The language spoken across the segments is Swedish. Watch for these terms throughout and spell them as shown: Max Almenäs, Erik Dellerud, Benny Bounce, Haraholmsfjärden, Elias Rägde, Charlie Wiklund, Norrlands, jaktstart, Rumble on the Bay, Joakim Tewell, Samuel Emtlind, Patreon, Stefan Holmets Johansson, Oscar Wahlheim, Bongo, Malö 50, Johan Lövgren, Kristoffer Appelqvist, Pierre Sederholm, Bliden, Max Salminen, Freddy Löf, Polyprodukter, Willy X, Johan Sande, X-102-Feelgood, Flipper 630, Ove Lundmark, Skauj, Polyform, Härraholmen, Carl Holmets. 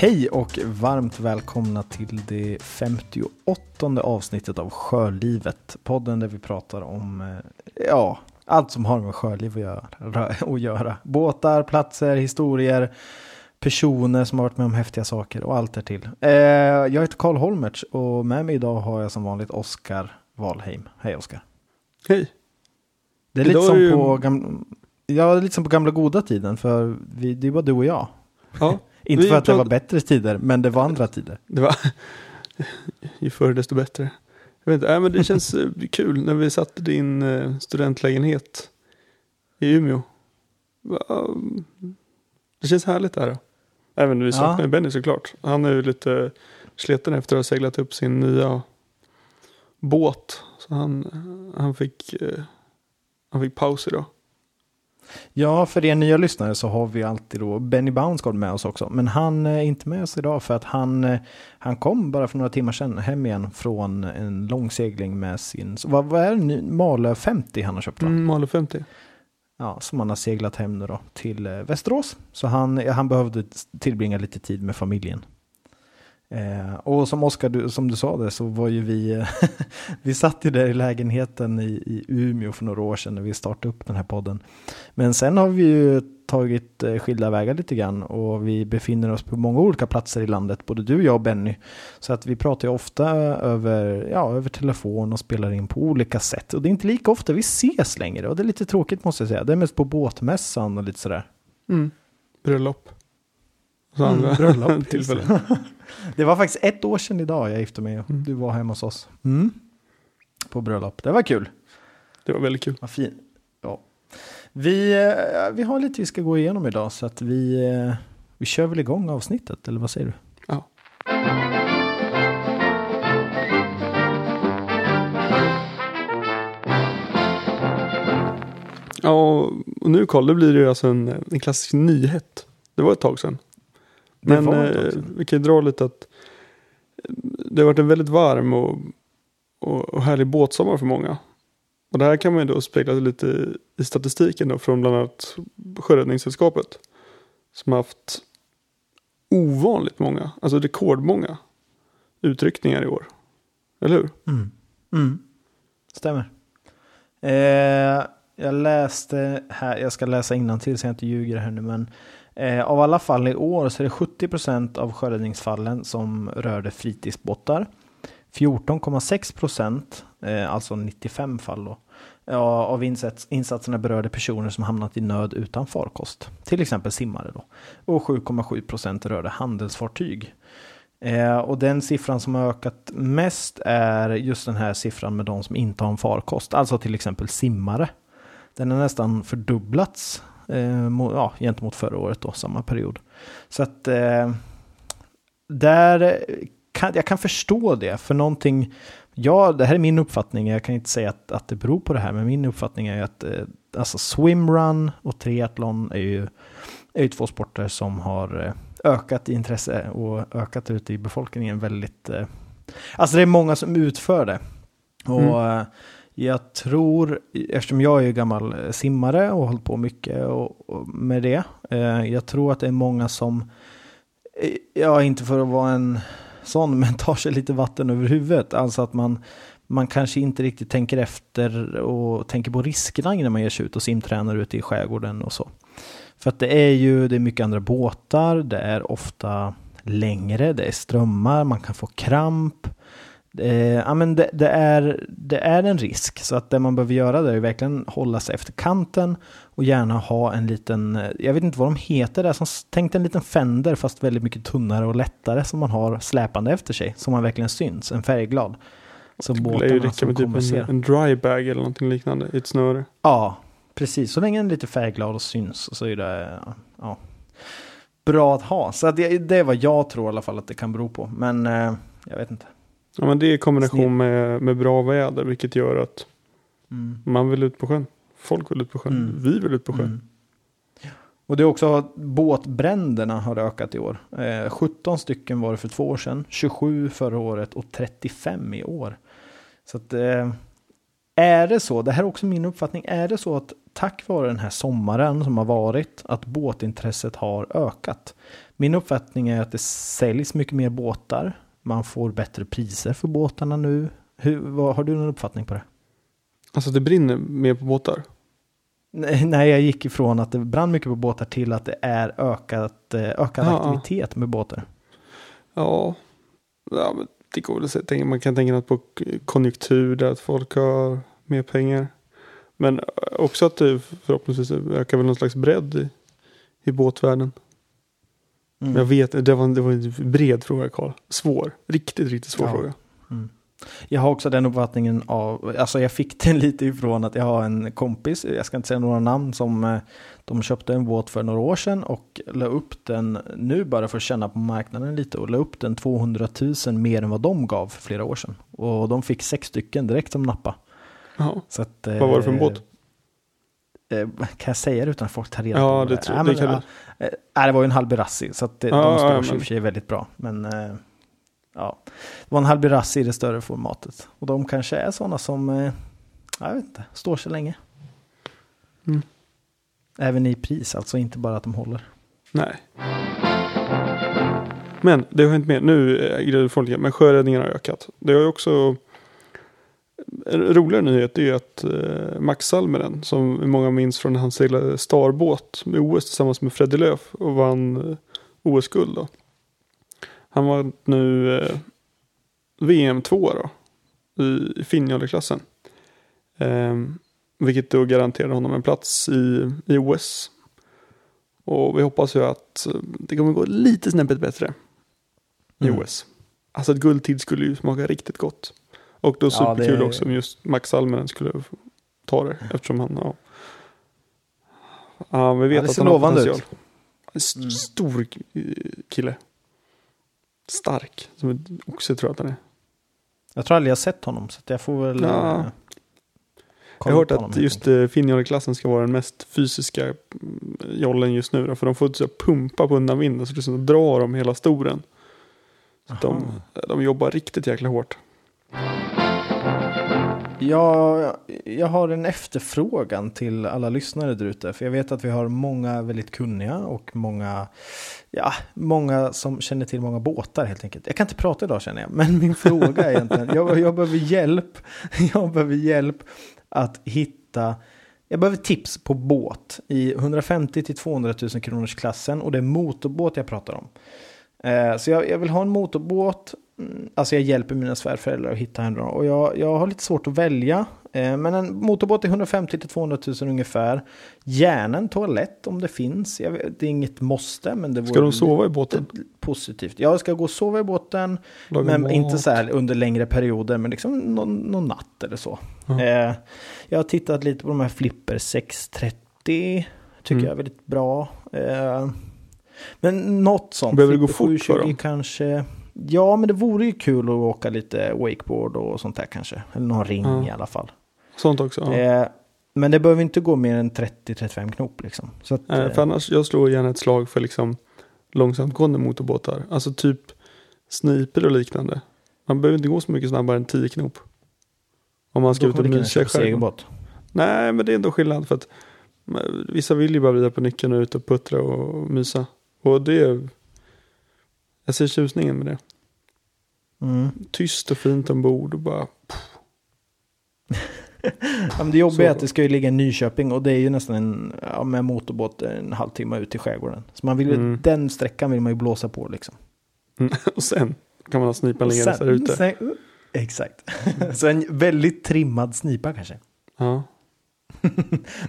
Hej och varmt välkomna till det 58:e avsnittet av Sjölivet. Podden där vi pratar om allt som har med sjöliv att göra. Båtar, platser, historier, personer som har varit med om häftiga saker och allt därtill. Jag heter Carl Holmets och med mig idag har jag som vanligt Oscar Wahlheim. Hej Oscar. Hej. Det är lite som, är på lite som på gamla goda tiden, för det är bara du och jag. Ja. Inte för att det var bättre tider, men det var andra tider. Det var ju förr desto bättre. Jag vet inte, men det känns kul när vi satt i din studentlägenhet i Umeå. Det känns härligt där. Även när vi saknar Benny såklart. Han är ju lite sliten efter att ha seglat upp sin nya båt. Så han fick paus idag. Ja, för er nya lyssnare så har vi alltid då Benny Bounce med oss också. Men han är inte med oss idag för att han kom bara för några timmar sedan hem igen från en långsegling med sin... Vad är det nu? Malö 50 han har köpt, va? Malö 50. Ja, som han har seglat hem nu då till Västerås. Så han behövde tillbringa lite tid med familjen. Och som Oskar, som du sa det, så var ju vi vi satt ju där i lägenheten i Umeå för några år sedan när vi startade upp den här podden. Men sen har vi ju tagit skilda vägar lite grann och vi befinner oss på många olika platser i landet, både du, jag och Benny. Så att vi pratar ju ofta över telefon och spelar in på olika sätt. Och det är inte lika ofta vi ses längre och det är lite tråkigt, måste jag säga. Det är mest på båtmässan och lite sådär. Bröllop. Det var faktiskt 1 år sedan idag jag gifte mig och du var hemma hos oss på bröllop. Det var kul. Det var väldigt kul. Vad fint. Ja. Vi har lite vi ska gå igenom idag, så att vi kör väl igång avsnittet, eller vad säger du? Ja. Ja, och nu Karl, det blir ju alltså en klassisk nyhet. Det var ett tag sedan. Men vi kan dra lite att det har varit en väldigt varm och härlig båtsommar för många. Och det här kan man ju då spegla lite i statistiken då, från bland annat Sjöräddningssällskapet. Som har haft ovanligt många, alltså rekordmånga utryckningar i år. Eller hur? Mm. Stämmer. Jag läste här, jag ska läsa innantill så jag inte ljuger här nu, men av alla fall i år så är det 70% av sjöräddningsfallen som rörde fritidsbåtar. 14,6%, alltså 95 fall då, av insatserna berörde personer som hamnat i nöd utan farkost. Till exempel simmare då. Och 7,7% rörde handelsfartyg. Och den siffran som har ökat mest är just den här siffran med de som inte har en farkost. Alltså till exempel simmare. Den har nästan fördubblats gentemot förra året då, samma period. Så att jag kan förstå det, för någonting, det här är min uppfattning, jag kan inte säga att det beror på det här, men min uppfattning är att alltså swimrun och triathlon är ju två sporter som har ökat i intresse och ökat ute i befolkningen väldigt, alltså det är många som utför det. Och jag tror, eftersom jag är ju gammal simmare och hållit på mycket med det, jag tror att det är många som, inte för att vara en sån, men tar sig lite vatten över huvudet. Alltså att man kanske inte riktigt tänker efter och tänker på riskerna när man ger sig ut och simtränar ute i skärgården och så. För att det är mycket andra båtar, det är ofta längre, det är strömmar, man kan få kramp. Det är en risk, så att det man behöver göra där är verkligen hålla sig efter kanten och gärna ha en liten, jag vet inte vad de heter där, som tänkt en liten fender fast väldigt mycket tunnare och lättare som man har släpande efter sig, som man verkligen syns, en färgglad. Så båtarna som kommer typ en dry bag eller någonting liknande, ett snöre. Ja, precis, så länge en lite färgglad och syns så är det bra att ha. Så att det är vad jag tror i alla fall att det kan bero på, men jag vet inte. Ja, men det är i kombination med bra väder, vilket gör att man vill ut på sjön. Folk vill ut på sjön. Vi vill ut på sjön. Och det är också att båtbränderna har ökat i år. 17 stycken var det för 2 år sedan, 27 förra året och 35 i år. Så att, är det så, det här är också min uppfattning, är det så att tack vare den här sommaren som har varit att båtintresset har ökat. Min uppfattning är att det säljs mycket mer båtar. Man får bättre priser för båtarna nu. Vad har du någon uppfattning på det? Alltså det brinner mer på båtar? Nej, jag gick ifrån att det brann mycket på båtar till att det är ökad aktivitet med båtar. Ja, men det går väl att man kan tänka något på konjunktur där att folk har mer pengar. Men också att det förhoppningsvis ökar väl någon slags bredd i båtvärlden. Mm. Jag vet, det var en bred fråga, Carl. Svår, riktigt svår fråga. Mm. Jag har också den uppfattningen av, alltså jag fick den lite ifrån att jag har en kompis, jag ska inte säga några namn, som de köpte en båt för några år sedan och la upp den nu bara för att känna på marknaden lite och la upp den 200 000 mer än vad de gav för flera år sedan. Och de fick 6 stycken direkt som nappa. Så att, vad var det för en båt? Kan jag säga det utan att folk tar reda på det? Det var ju en halberassi så att de står sig väldigt bra. Men det var en halberassi i det större formatet. Och de kanske är sådana som jag vet inte, står sig länge. Mm. Även i pris, alltså inte bara att de håller. Nej. Men det har hänt mer. Nu är folk, men sjöräddningen har ökat. Det har ju också... En roligare nyhet är ju att Max Salminen, som många minns från hans seglade starbåt med OS tillsammans med Freddy Löf och vann OS-guld då. Han var nu VM2 då i finjolleklassen. Vilket då garanterade honom en plats i OS. Och vi hoppas ju att det kommer gå lite snäppet bättre i OS. Alltså ett guldtid skulle ju smaka riktigt gott. Och då superkul också om just Max Almenäs skulle ta det. Eftersom han har... Ja, vi vet att han har potential. Stor kille. Stark. Som en oxe tror jag att han är. Jag tror aldrig jag sett honom. Så att jag får väl... Ja. Jag har hört att just finjolleklassen ska vara den mest fysiska jollen just nu. Då, för de får så pumpa på undan vinden. Så liksom drar de hela storen. Så de jobbar riktigt jäkla hårt. Jag har en efterfrågan till alla lyssnare där ute, för jag vet att vi har många väldigt kunniga och många som känner till många båtar helt enkelt. Jag kan inte prata idag känner jag, men min fråga är egentligen, jag behöver hjälp att hitta, jag behöver tips på båt i 150-200 000 kronors klassen, och det är motorbåt jag pratar om. Så jag vill ha en motorbåt. Alltså jag hjälper mina svärföräldrar att hitta henne. Och jag har lite svårt att välja. Men en motorbåt är 150-200 000 ungefär. Gärna en toalett om det finns. Jag vet, det är inget måste. Men det ska de sova i båten? Positivt. Jag ska gå och sova i båten. Men inte så här under längre perioder. Men liksom någon natt eller så. Mm. Jag har tittat lite på de här Flipper 630. Tycker jag är väldigt bra. Men något sånt. Behöver det gå fort för dem? Kanske... Ja, men det vore ju kul att åka lite wakeboard och sånt där kanske. Eller någon ring i alla fall. Sånt också, men det behöver inte gå mer än 30-35 knop liksom. Så att, för annars, jag slår gärna ett slag för liksom långsamtgående motorbåtar. Alltså typ sniper och liknande. Man behöver inte gå så mycket snabbare än 10 knop. Om man ska ut och mysa själv. Nej, men det är ändå skillnad för att vissa vill ju bara vrida på nyckeln och ut och puttra och mysa. Och det är... Jag ser tjusningen med det. Mm. Tyst och fint ombord och bara... Ja, men det jobbiga är att det ska ju ligga i Nyköping och det är ju nästan med motorbåt en halvtimme ut i skärgården. Så man vill den sträckan vill man ju blåsa på liksom. Och sen kan man ha snipa längre där ute. Exakt. Så en väldigt trimmad snipa kanske. Ja.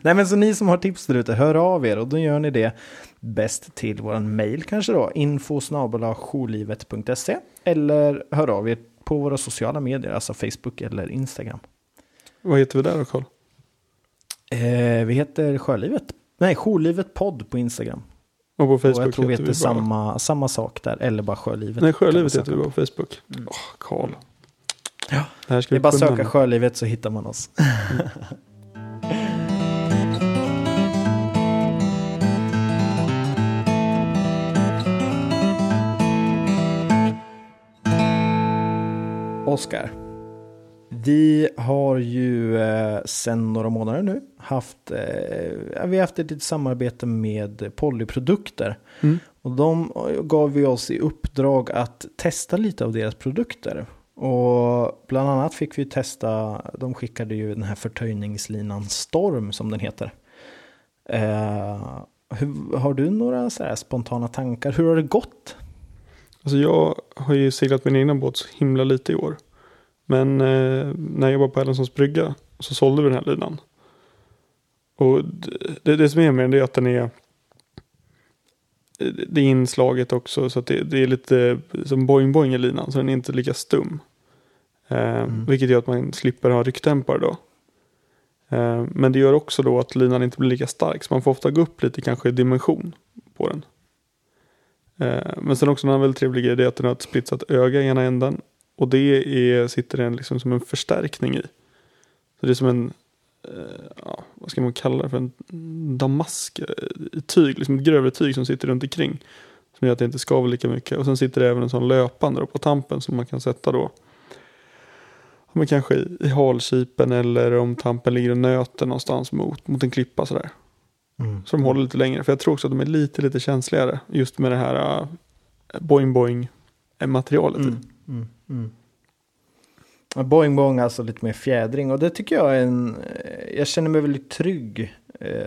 Nej, men så ni som har tips där ute, hör av er, och då gör ni det bäst till våran mail kanske då, info@sjolivet.se, eller hör av er på våra sociala medier, alltså Facebook eller Instagram. Vad heter vi där då, Carl? Vi heter Sjölivet podd på Instagram. Och på Facebook, och jag tror vi heter samma sak där, eller bara Sjölivet. Nej, Sjölivet heter vi på Facebook. Carl. Ja, det är bara att söka Sjölivet så hittar man oss. Oscar, Vi har ju sedan några månader nu haft ett litet samarbete med Polyprodukter. Mm. Och de gav vi oss i uppdrag att testa lite av deras produkter. Och bland annat fick vi testa, de skickade ju den här förtöjningslinan Storm som den heter. Har du några så här spontana tankar? Hur har det gått? Alltså jag har ju seglat min egna båt så himla lite i år. Men när jag var på Ellensons brygga så sålde vi den här linan. Och det som är med den är att den är... Det är inslaget också så att det är lite som boing-boing i linan så den är inte lika stum. Vilket gör att man slipper ha ryckdämpare då. Men det gör också då att linan inte blir lika stark så man får ofta gå upp lite kanske i dimension på den. Men sen också en väldigt trevlig grej är att den har ett splitsat öga i ena änden och sitter den liksom som en förstärkning i. Så det är som en vad ska man kalla det för, en damask tyg, liksom ett grövre tyg som sitter runt omkring som gör att det inte skaver lika mycket. Och sen sitter det även en sån löpande då på tampen som man kan sätta då om kanske i halskipen eller om tampen ligger och nöter någonstans mot en klippa sådär. Så de håller lite längre, för jag tror också att de är lite känsligare just med det här boing-boing materialet. Boing-boing, alltså lite mer fjädring. Och det tycker jag är jag känner mig väldigt trygg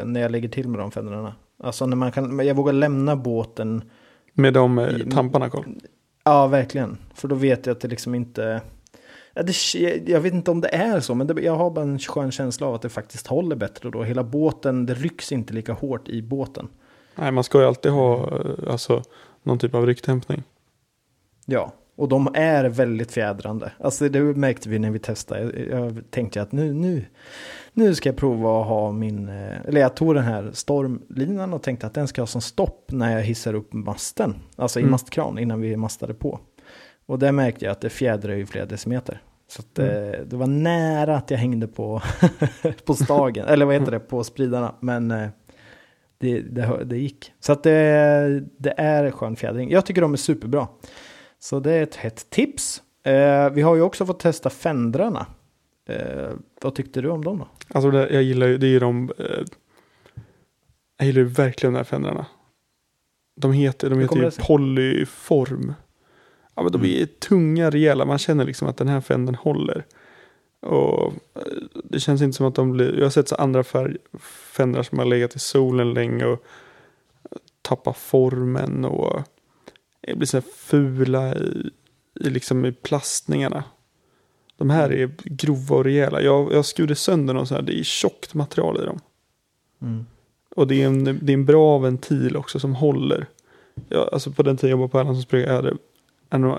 när jag lägger till med de fäderna. Alltså när man kan... Jag vågar lämna båten... Med de tamparna, Carl? Ja, verkligen. För då vet jag att det liksom inte... Ja, jag vet inte om det är så, men jag har bara en skön känsla av att det faktiskt håller bättre då. Hela båten, det rycks inte lika hårt i båten. Nej, man ska ju alltid ha alltså, någon typ av ryckdämpning. Ja. Och de är väldigt fjädrande. Alltså det märkte vi när vi testade. Jag tänkte att nu ska jag prova att ha min... Eller jag tog den här stormlinan och tänkte att den ska ha som stopp när jag hissar upp masten. Alltså i mastkran innan vi mastade på. Och där märkte jag att det fjädrar ju flera decimeter. Så att det var nära att jag hängde på, på stagen. Eller vad heter det? På spridarna. Men det gick. Så att det är skön fjädring. Jag tycker de är superbra. Så det är ett hett tips. Vi har ju också fått testa fändrarna. Vad tyckte du om dem då? Alltså jag gillar ju, det är ju de... jag gillar ju verkligen de här fändrarna. De heter ju Polyform. Ja, men de är tunga, rejäla. Man känner liksom att den här fändern håller. Och det känns inte som att de blir... Jag har sett så andra fändrar som har legat i solen länge och tappat formen och... Det blir så här fula i plastningarna. De här är grova och rejäla. Jag skurade sönder dem så här. Det är tjockt material i dem. Och det är en bra ventil också som håller. Alltså på den tiden jag var på Ärlandsons brygga är det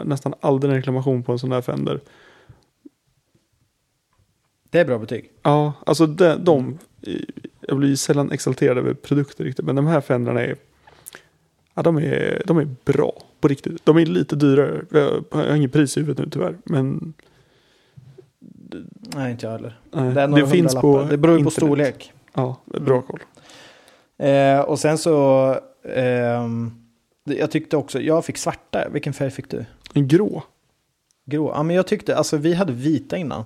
nästan aldrig en reklamation på en sån där fender. Det är bra betyg. Ja, alltså jag blir sällan exalterad över produkter riktigt. Men de här fänderna är... Ja, de är bra på riktigt. De är lite dyrare. Jag har ingen pris i huvudet nu tyvärr. Men... Nej, inte jag heller. Nej. Det finns på... Det beror ju på storlek. Ja, bra koll. Och sen så... jag tyckte också... Jag fick svarta. Vilken färg fick du? En grå. Grå. Ja, men jag tyckte... Alltså vi hade vita innan.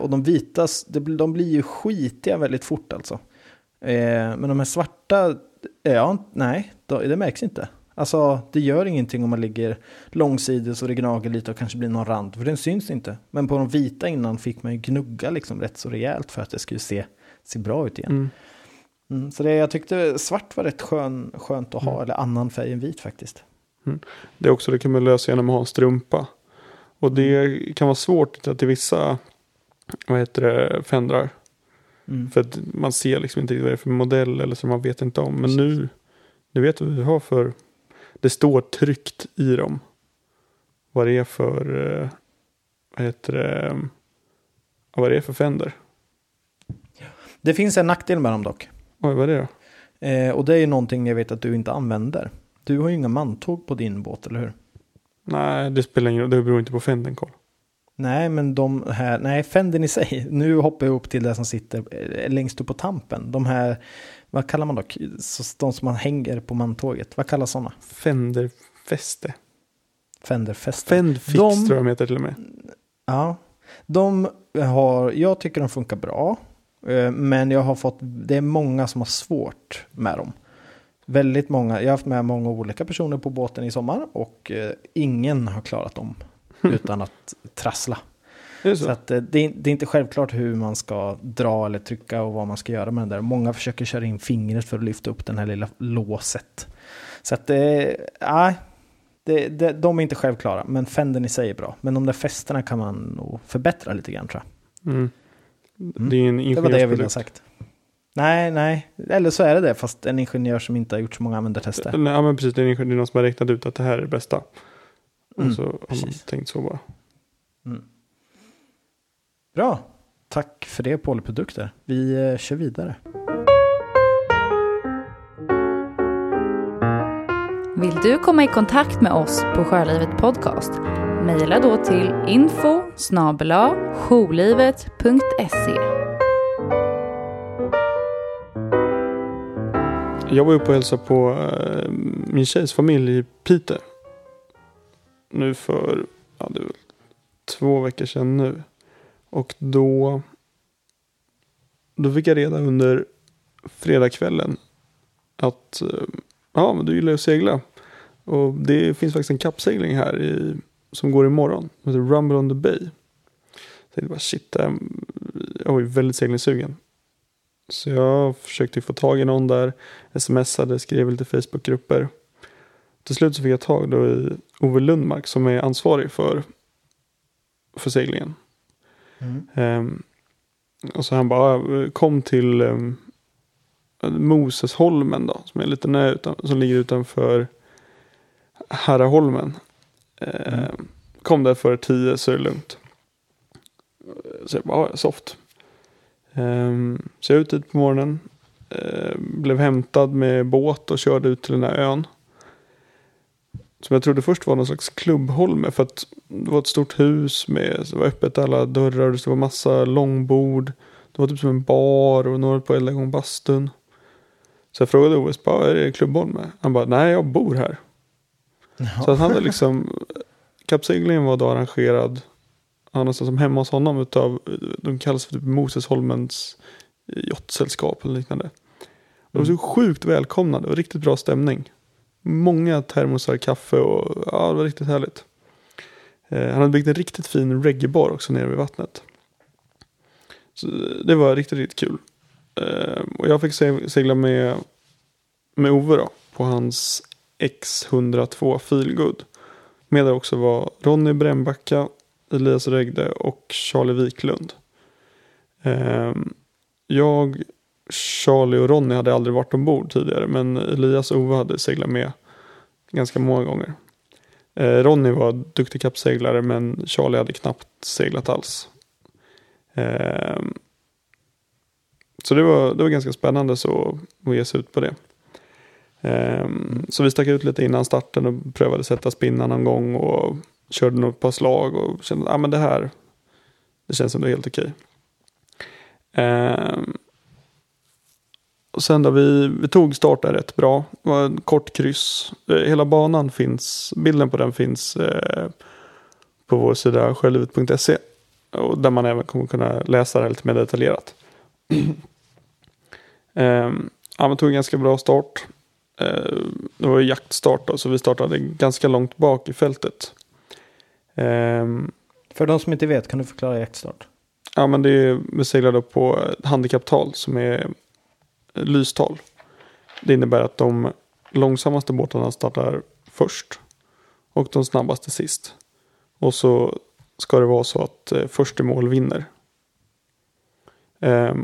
Och de vita... De blir ju skitiga väldigt fort alltså. Men de här svarta... Ja, nej, det märks inte. Alltså, det gör ingenting om man ligger långsides och det gnager lite och kanske blir någon rand, för den syns inte. Men på de vita innan fick man ju gnugga liksom rätt så rejält för att det skulle se bra ut igen. Så jag tyckte svart var rätt skönt att ha, eller annan färg än vit faktiskt. Det är också, det kan man lösa genom att ha en strumpa. Och det kan vara svårt att i vissa, fändrar. För att man ser liksom inte vad det är för modell eller som man vet inte om. Men nu vet du vad vi har för... Det står tryckt i dem vad det är för vad det är för fänder. Det finns en nackdel med dem dock. Oj, vad är det då? Och det är ju någonting jag vet att du inte använder. Du har ju inga mantåg på din båt, eller hur? Nej, det spelar ingen roll. Det beror inte på fänden, Carl. Nej, men de här... Nej, fänden i sig. Nu hoppar jag upp till det som sitter längst upp på tampen. De här... Vad kallar man dock? De som man hänger på mantåget. Vad kallas sådana? Fänderfäste. Fändfix tror jag de heter till och med. Ja. Jag tycker de funkar bra. Men jag har fått, det är många som har svårt med dem. Väldigt många. Jag har haft med många olika personer på båten i sommar och ingen har klarat dem utan att trassla. Så att det är inte självklart hur man ska dra eller trycka och vad man ska göra med den där. Många försöker köra in fingret för att lyfta upp den här lilla låset. Så att de är inte självklara, men fänden i sig är bra. Men de där fästerna kan man nog förbättra lite grann, tror jag. Mm. Mm. Det är en ingenjörsprodukt. Det var det jag ville ha sagt. Nej. Eller så är det, fast en ingenjör som inte har gjort så många användartester. Ja, men precis. Det är någon som har räknat ut att det här är det bästa. Och så har man tänkt så bara. Mm. Bra. Tack för det, Polyprodukter. Vi kör vidare. Vill du komma i kontakt med oss på Sjölivet Podcast? Mejla då till info@sjolivet.se. Jag var uppe och hälsade på min tjejs familj i Piteå. Nu för 2 veckor sedan nu. Och då fick jag reda under fredagskvällen att men du gillar ju att segla. Och det finns faktiskt en kappsegling här som går imorgon. Den heter Rumble on the Bay. Så det var shit, jag var ju väldigt seglingssugen. Så jag försökte få tag i någon där. Smsade, skrev lite Facebookgrupper. Till slut så fick jag tag då i Ove Lundmark som är ansvarig för seglingen. Och så han bara kom till Mosesholmen då, som är lite nära som ligger utanför Härraholmen. Kom där för 10 så är det lugnt. Så jag bara, soft. Så jag ut dit på morgonen, blev hämtad med båt och körde ut till den här ön. Som jag trodde först var någon slags klubbholme, för att det var ett stort hus med, det var öppet alla dörrar, det var massa långbord. Det var typ som en bar och några på elda igång bastun. Så jag frågade Ove, är det klubbholme? Han bara, nej, jag bor här. Ja. Så att han hade kappseglingen var då arrangerad nästan som hemma hos honom utav, de kallas för typ Moses Holmens jaktsällskap eller liknande. De var så sjukt välkomnade och riktigt bra stämning. Många termosar, kaffe och det var riktigt härligt. Han hade byggt en riktigt fin reggae-bar också nere vid vattnet. Så det var riktigt, riktigt kul. Och jag fick segla med Ove då, på hans X-102-Feelgood. Med där också var Ronnie Brännbacka, Elias Rägde och Charlie Wiklund. Jag, Charlie och Ronnie hade aldrig varit ombord tidigare, men Elias och Ove hade seglat med ganska många gånger. Ronnie var duktig kappseglare, men Charlie hade knappt seglat alls. Så det var ganska spännande så att ge sig ut på det. Så vi stack ut lite innan starten och prövade sätta spinnan någon gång och körde något par slag och kände att det känns ändå helt okej. Och sen då vi tog starten rätt bra. Det var en kort kryss. Hela banan finns, bilden på den finns på vår sida sjölivet.se, och där man även kommer kunna läsa det lite mer detaljerat. Vi tog en ganska bra start. Det var ju jaktstart då, så vi startade ganska långt bak i fältet. För de som inte vet, kan du förklara jaktstart? Ja, men det är vi seglar då på handikapptal som är lystal. Det innebär att de långsammaste båtarna startar först och de snabbaste sist. Och så ska det vara så att första mål vinner.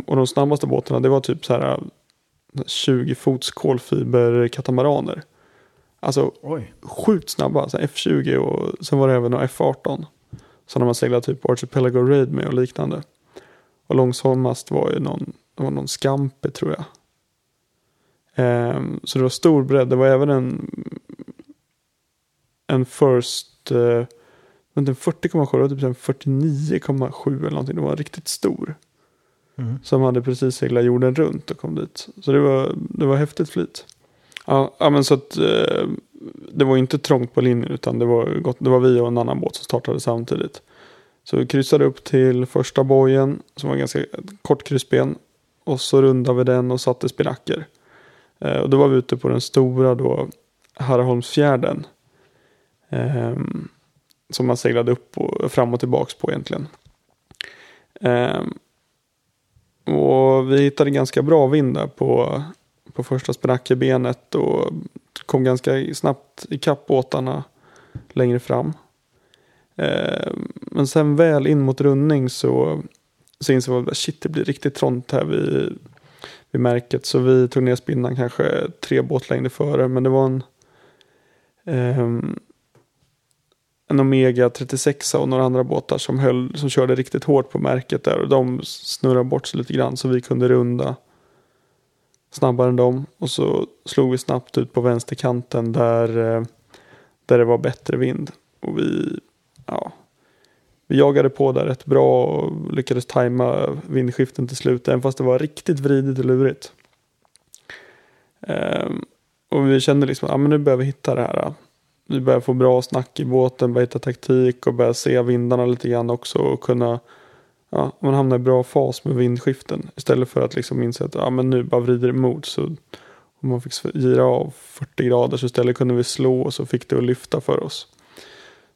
Och de snabbaste båtarna, det var typ så här 20 fots kolfiber katamaraner. Alltså sjukt snabba, så F20, och sen var det även F18 som man seglade typ Archipelago Raid med och liknande. Och långsammast var ju någon skampe, tror jag. Så det var stor bredd. Det var även en first, en 40,7, typ en 49,7 eller någonting. Det var riktigt stor. Som hade precis seglat jorden runt och kom dit. Så det var häftigt flyt. Ja, men så att det var inte trångt på linjen, utan det var vi och en annan båt som startade samtidigt. Så vi kryssade upp till första bojen som var ganska kort kryssben. Och så rundade vi den och satte spiracker. Och då var vi ute på den stora då Haraholmsfjärden. Som man seglade upp och fram och tillbaks på egentligen. Och vi hittade ganska bra vind där på första spirackerbenet. Och kom ganska snabbt i kapp åtarna längre fram. Men sen väl in mot rundning så insåg vi att shit, det blir riktigt trångt här vid märket. Så vi tog ner spinnan kanske 3 båtlängder före. Men det var en Omega 36 och några andra båtar som körde riktigt hårt på märket där. Och de snurrade bort sig lite grann så vi kunde runda snabbare än dem. Och så slog vi snabbt ut på vänsterkanten där det var bättre vind. Och vi jagade på där rätt bra och lyckades tajma vindskiften till slut. Även fast det var riktigt vridigt och lurigt. Och vi kände liksom att nu börjar vi hitta det här. Vi börjar få bra snack i båten, börjar hitta taktik och börjar se vindarna lite grann också. Och kunna man hamnar i bra fas med vindskiften. Istället för att liksom inse att men nu bara vrider emot. Så om man fick gira av 40 grader så istället kunde vi slå och så fick det att lyfta för oss.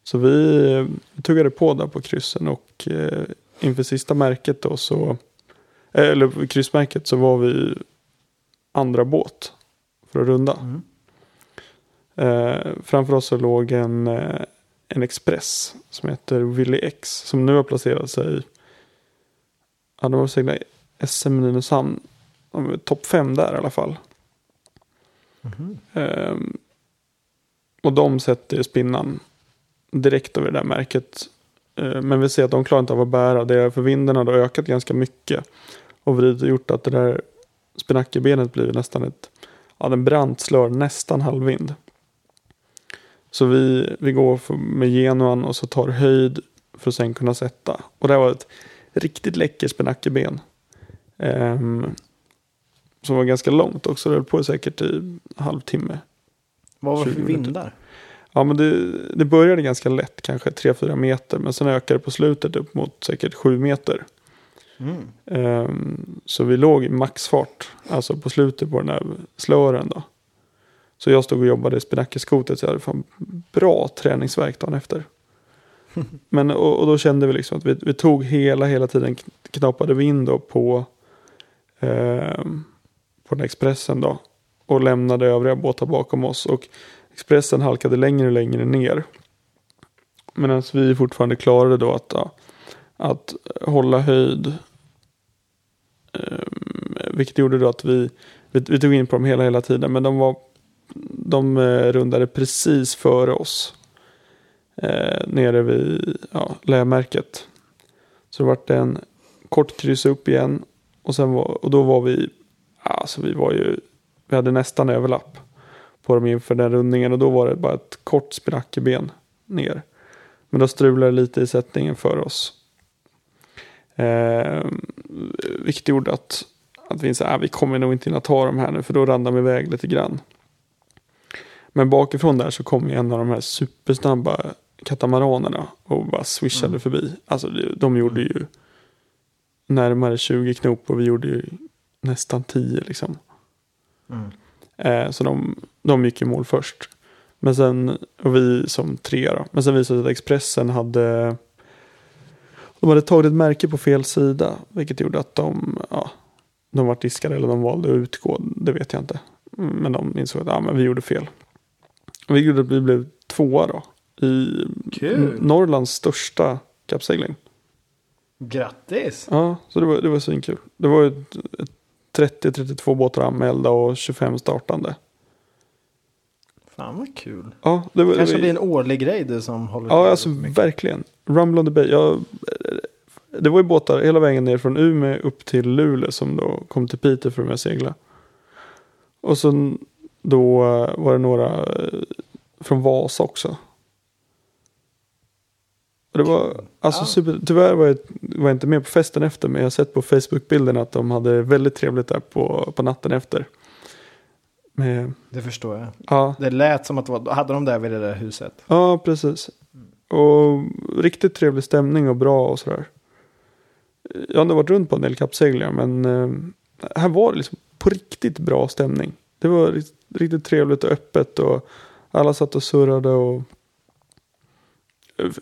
Så vi tuggade på där på kryssen och inför sista märket då eller kryssmärket så var vi andra båt för att runda. Mm. Framför oss så låg en express som heter Willy X som nu har placerat sig de har seglat SM Nynäshamn topp 5 där i alla fall. Mm. Och de sätter spinnan direkt över det där märket. Men vi ser att de klarar inte av att bära det. För vinden har då ökat ganska mycket. Och vrid gjort att det där spinackerbenet blir nästan en brant slör. Nästan halvvind. Så vi går med genuan och så tar höjd för att sen kunna sätta. Och det var ett riktigt läcker spinackerben. Som var ganska långt också. Det höll på säkert i en halvtimme. Vad var det för vindar? Ja, men det började ganska lätt, kanske 3-4 meter. Men sen ökade det på slutet upp mot säkert 7 meter. Mm. Så vi låg i maxfart. Alltså på slutet på den här slören då. Så jag stod och jobbade i spinackerskotet. Så jag hade fan bra träningsverk dagen efter. Men, och då kände vi liksom att vi tog hela tiden. Knapade vi in då på den här expressen då. Och lämnade övriga båtar bakom oss. Och expressen halkade längre och längre ner. Medan vi fortfarande klarade då att hålla höjd. Vilket gjorde då att vi tog in på dem hela tiden. Men de rundade precis före oss. Nere vid lämärket. Så det var en kort kryss upp igen. Och, då var vi... Alltså vi hade nästan överlapp på dem inför den rundningen. Och då var det bara ett kort spinackerben ner. Men då strulade lite i sättningen för oss. Vilket gjorde att vi insåg att vi kommer nog inte hinna ta dem här nu. För då randade vi iväg lite grann. Men bakifrån där så kom en av de här supersnabba katamaranerna. Och bara swishade förbi. Alltså de gjorde ju närmare 20 knop. Och vi gjorde ju nästan 10 liksom. Mm. Så de gick i mål först. Men sen, och vi som 3 då. Men sen visade det sig att Expressen hade tagit ett märke på fel sida. Vilket gjorde att de var diskade eller de valde att utgå. Det vet jag inte. Men de insåg att men vi gjorde fel. Och vi blev 2 då. I Norrlands största kappsegling. Grattis! Ja, så det var svinkul. Det var ju ett 30-32 båtar anmälda och 25 startande. Fan vad kul. Ja, det kanske blir en årlig grej det som håller på. Ja, alltså verkligen. Rumble on the Bay. Det var ju båtar hela vägen ner från Umeå upp till Luleå som då kom till Piteå för att med segla. Och sen då var det några från Vasa också. Och det var tyvärr var jag inte med på festen efter, men jag har sett på Facebook-bilderna att de hade väldigt trevligt där på natten efter. Men, det förstår jag. Ja. Det lät som att hade de där vid det där huset. Ja, precis. Och riktigt trevlig stämning och bra och sådär. Jag hade varit runt på en del kappseglingar, men här var det liksom på riktigt bra stämning. Det var riktigt trevligt och öppet och alla satt och surrade och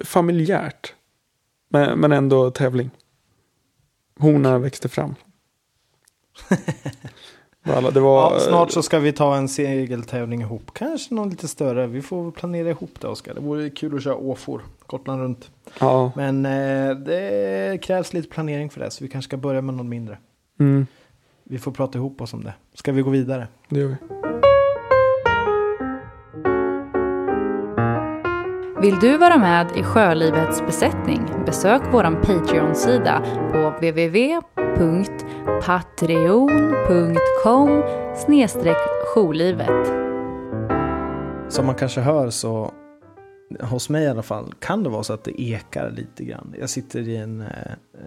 familjärt. Men ändå tävling. Horna växte fram. Det var... ja, snart så ska vi ta en segeltävling ihop. Kanske någon lite större. Vi får planera ihop det, Oskar. Det vore kul att köra åfor Gotland runt. Ja. Men det krävs lite planering för det. Så vi kanske ska börja med någon mindre. Mm. Vi får prata ihop oss om det. Ska vi gå vidare? Det gör vi. Vill du vara med i Sjölivets besättning? Besök vår Patreon-sida på www.patreon.com/sjolivet. Som man kanske hör så, hos mig i alla fall, kan det vara så att det ekar lite grann. Jag sitter i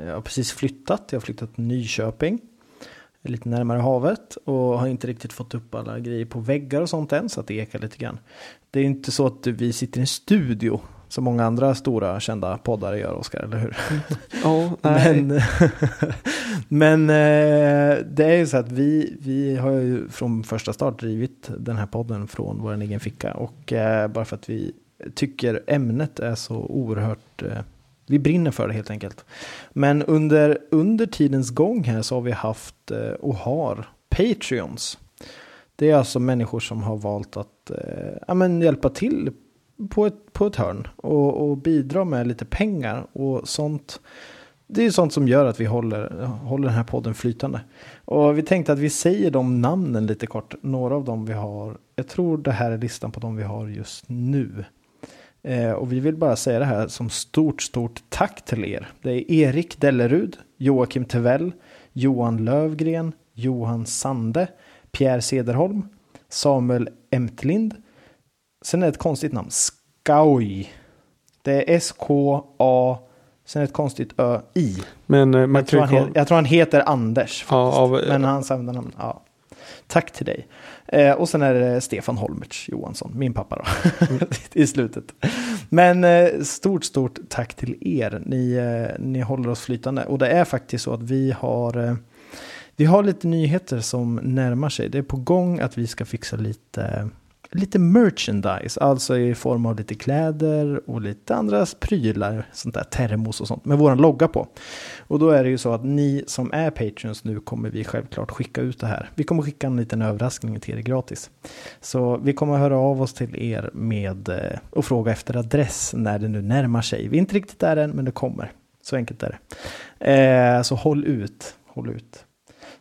jag har precis flyttat. Jag har flyttat till Nyköping, lite närmare havet, och har inte riktigt fått upp alla grejer på väggar och sånt än, så att det ekar lite grann. Det är inte så att vi sitter i en studio som många andra stora kända poddare gör, Oskar, eller hur? Ja, nej. Men det är ju så att vi har ju från första start drivit den här podden från vår egen ficka, och bara för att vi tycker ämnet är så oerhört... vi brinner för det helt enkelt. Men under tidens gång här så har vi haft och har Patreons. Det är alltså människor som har valt att hjälpa till på ett hörn och bidra med lite pengar och sånt. Det är sånt som gör att vi håller den här podden flytande. Och vi tänkte att vi säger de namnen lite kort. Några av dem vi har, jag tror det här är listan på dem vi har just nu. Och vi vill bara säga det här som stort tack till er. Det är Erik Dellerud, Joakim Tewell, Johan Lövgren, Johan Sande, Pierre Sederholm, Samuel Emtlind. Sen är ett konstigt namn, Skauj. Det är S-K-A, sen är ett konstigt Ö-I. Men jag tror han heter Anders, men hans användarnamn, ja. Tack till dig. Och sen är det Stefan Holmets Johansson, min pappa då, i slutet. Men stort tack till er. Ni håller oss flytande. Och det är faktiskt så att vi har lite nyheter som närmar sig. Det är på gång att vi ska fixa lite merchandise. Alltså i form av lite kläder och lite andra prylar, sånt där termos och sånt med våran logga på. Och då är det ju så att ni som är Patreons nu kommer vi självklart skicka ut det här. Vi kommer skicka en liten överraskning till er gratis. Så vi kommer höra av oss till er med och fråga efter adress när det nu närmar sig. Vi är inte riktigt där än, men det kommer. Så enkelt är det. Så håll ut.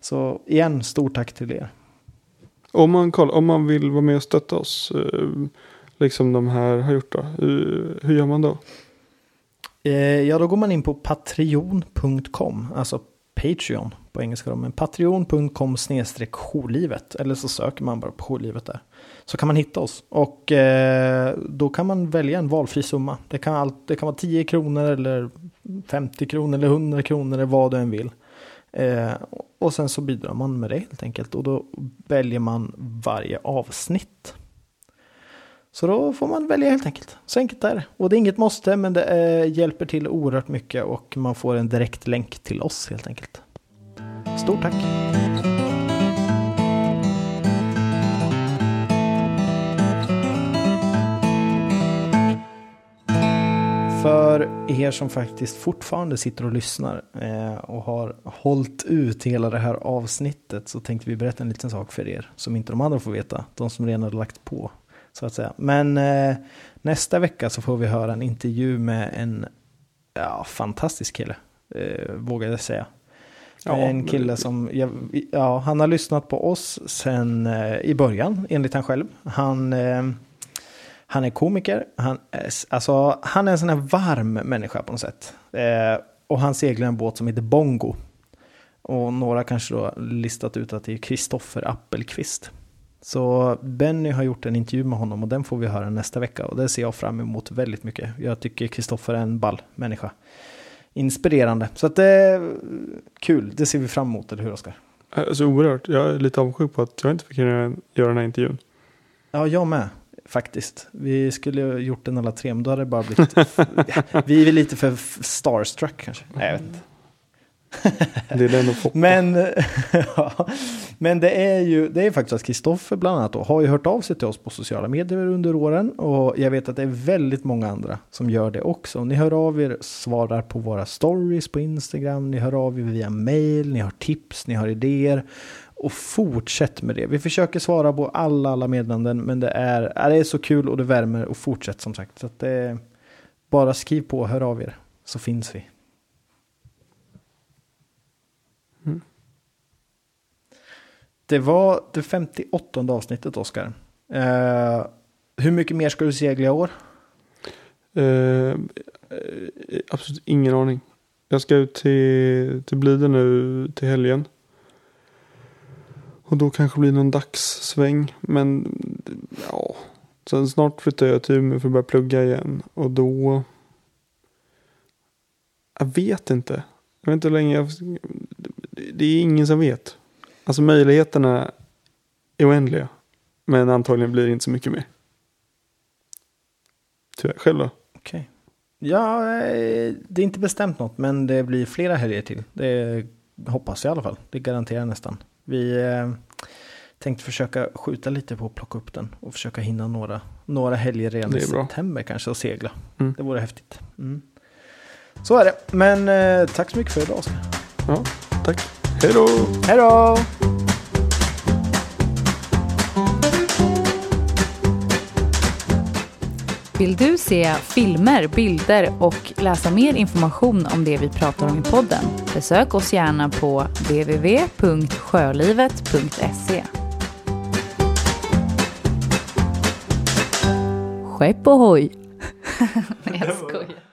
Så igen, stort tack till er. Om man vill vara med och stötta oss, liksom de här har gjort då, hur gör man då? Ja, då går man in på patreon.com, alltså Patreon på engelska då, men patreon.com/sjolivet, eller så söker man bara på sjolivet där. Så kan man hitta oss, och då kan man välja en valfri summa. Det kan vara 10 kronor eller 50 kronor eller 100 kronor eller vad du än vill. Och sen så bidrar man med det helt enkelt, och då väljer man varje avsnitt, så då får man välja helt enkelt, så enkelt där. Och det är inget måste, men det hjälper till oerhört mycket, och man får en direkt länk till oss helt enkelt. Stort tack. För er som faktiskt fortfarande sitter och lyssnar och har hållit ut hela det här avsnittet, så tänkte vi berätta en liten sak för er som inte de andra får veta, de som redan har lagt på, så att säga. Men nästa vecka så får vi höra en intervju med en fantastisk kille, vågar jag säga. Ja, en kille som han har lyssnat på oss sen i början, enligt han själv. Han är komiker, han är en sån här varm människa på något sätt. Och han seglar en båt som heter Bongo. Och några kanske då listat ut att det är Kristoffer Appelqvist. Så Benny har gjort en intervju med honom, och den får vi höra nästa vecka. Och det ser jag fram emot väldigt mycket. Jag tycker Kristoffer är en ball människa. Inspirerande. Så att det är kul, det ser vi fram emot, eller hur, Oskar? Alltså oerhört, jag är lite avundsjuk på att jag inte fick göra den här intervjun. Ja, jag med. faktiskt. Vi skulle ha gjort den alla tre, men då hade det bara blivit... vi är lite för starstruck kanske. Nej, jag vet inte. Men det är faktiskt att Kristoffer bland annat då, har ju hört av sig till oss på sociala medier under åren, och jag vet att det är väldigt många andra som gör det också. Ni hör av er, svarar på våra stories på Instagram, ni hör av er via mail, ni har tips, ni har idéer, och fortsätt med det. Vi försöker svara på alla meddelanden, men det är så kul och det värmer, och fortsätt som sagt. Så att det, bara skriv på, hör av er, så finns vi. Det var det 58:e avsnittet, Oscar. Hur mycket mer ska du segla i år? Absolut ingen aning. Jag ska ut till Bliden nu till helgen. Och då kanske blir någon dagssväng. Men ja. Sen snart flyttar jag till Umeå för att börja plugga igen. Och då... Jag vet inte hur länge jag... Det är ingen som vet. Alltså möjligheterna är oändliga. Men antagligen blir det inte så mycket mer. Tyvärr, själv då? Okej. Ja, det är inte bestämt något. Men det blir flera helger till. Det hoppas jag i alla fall. Det garanterar nästan. Vi tänkte försöka skjuta lite på att plocka upp den. Och försöka hinna några helger redan i september kanske och segla. Mm. Det vore häftigt. Mm. Så är det. Men tack så mycket för idag. Ja, tack. Hello. Hello. Vill du se filmer, bilder och läsa mer information om det vi pratar om i podden? Besök oss gärna på www.sjölivet.se. Skepp ohoj. Nej, jag skojar.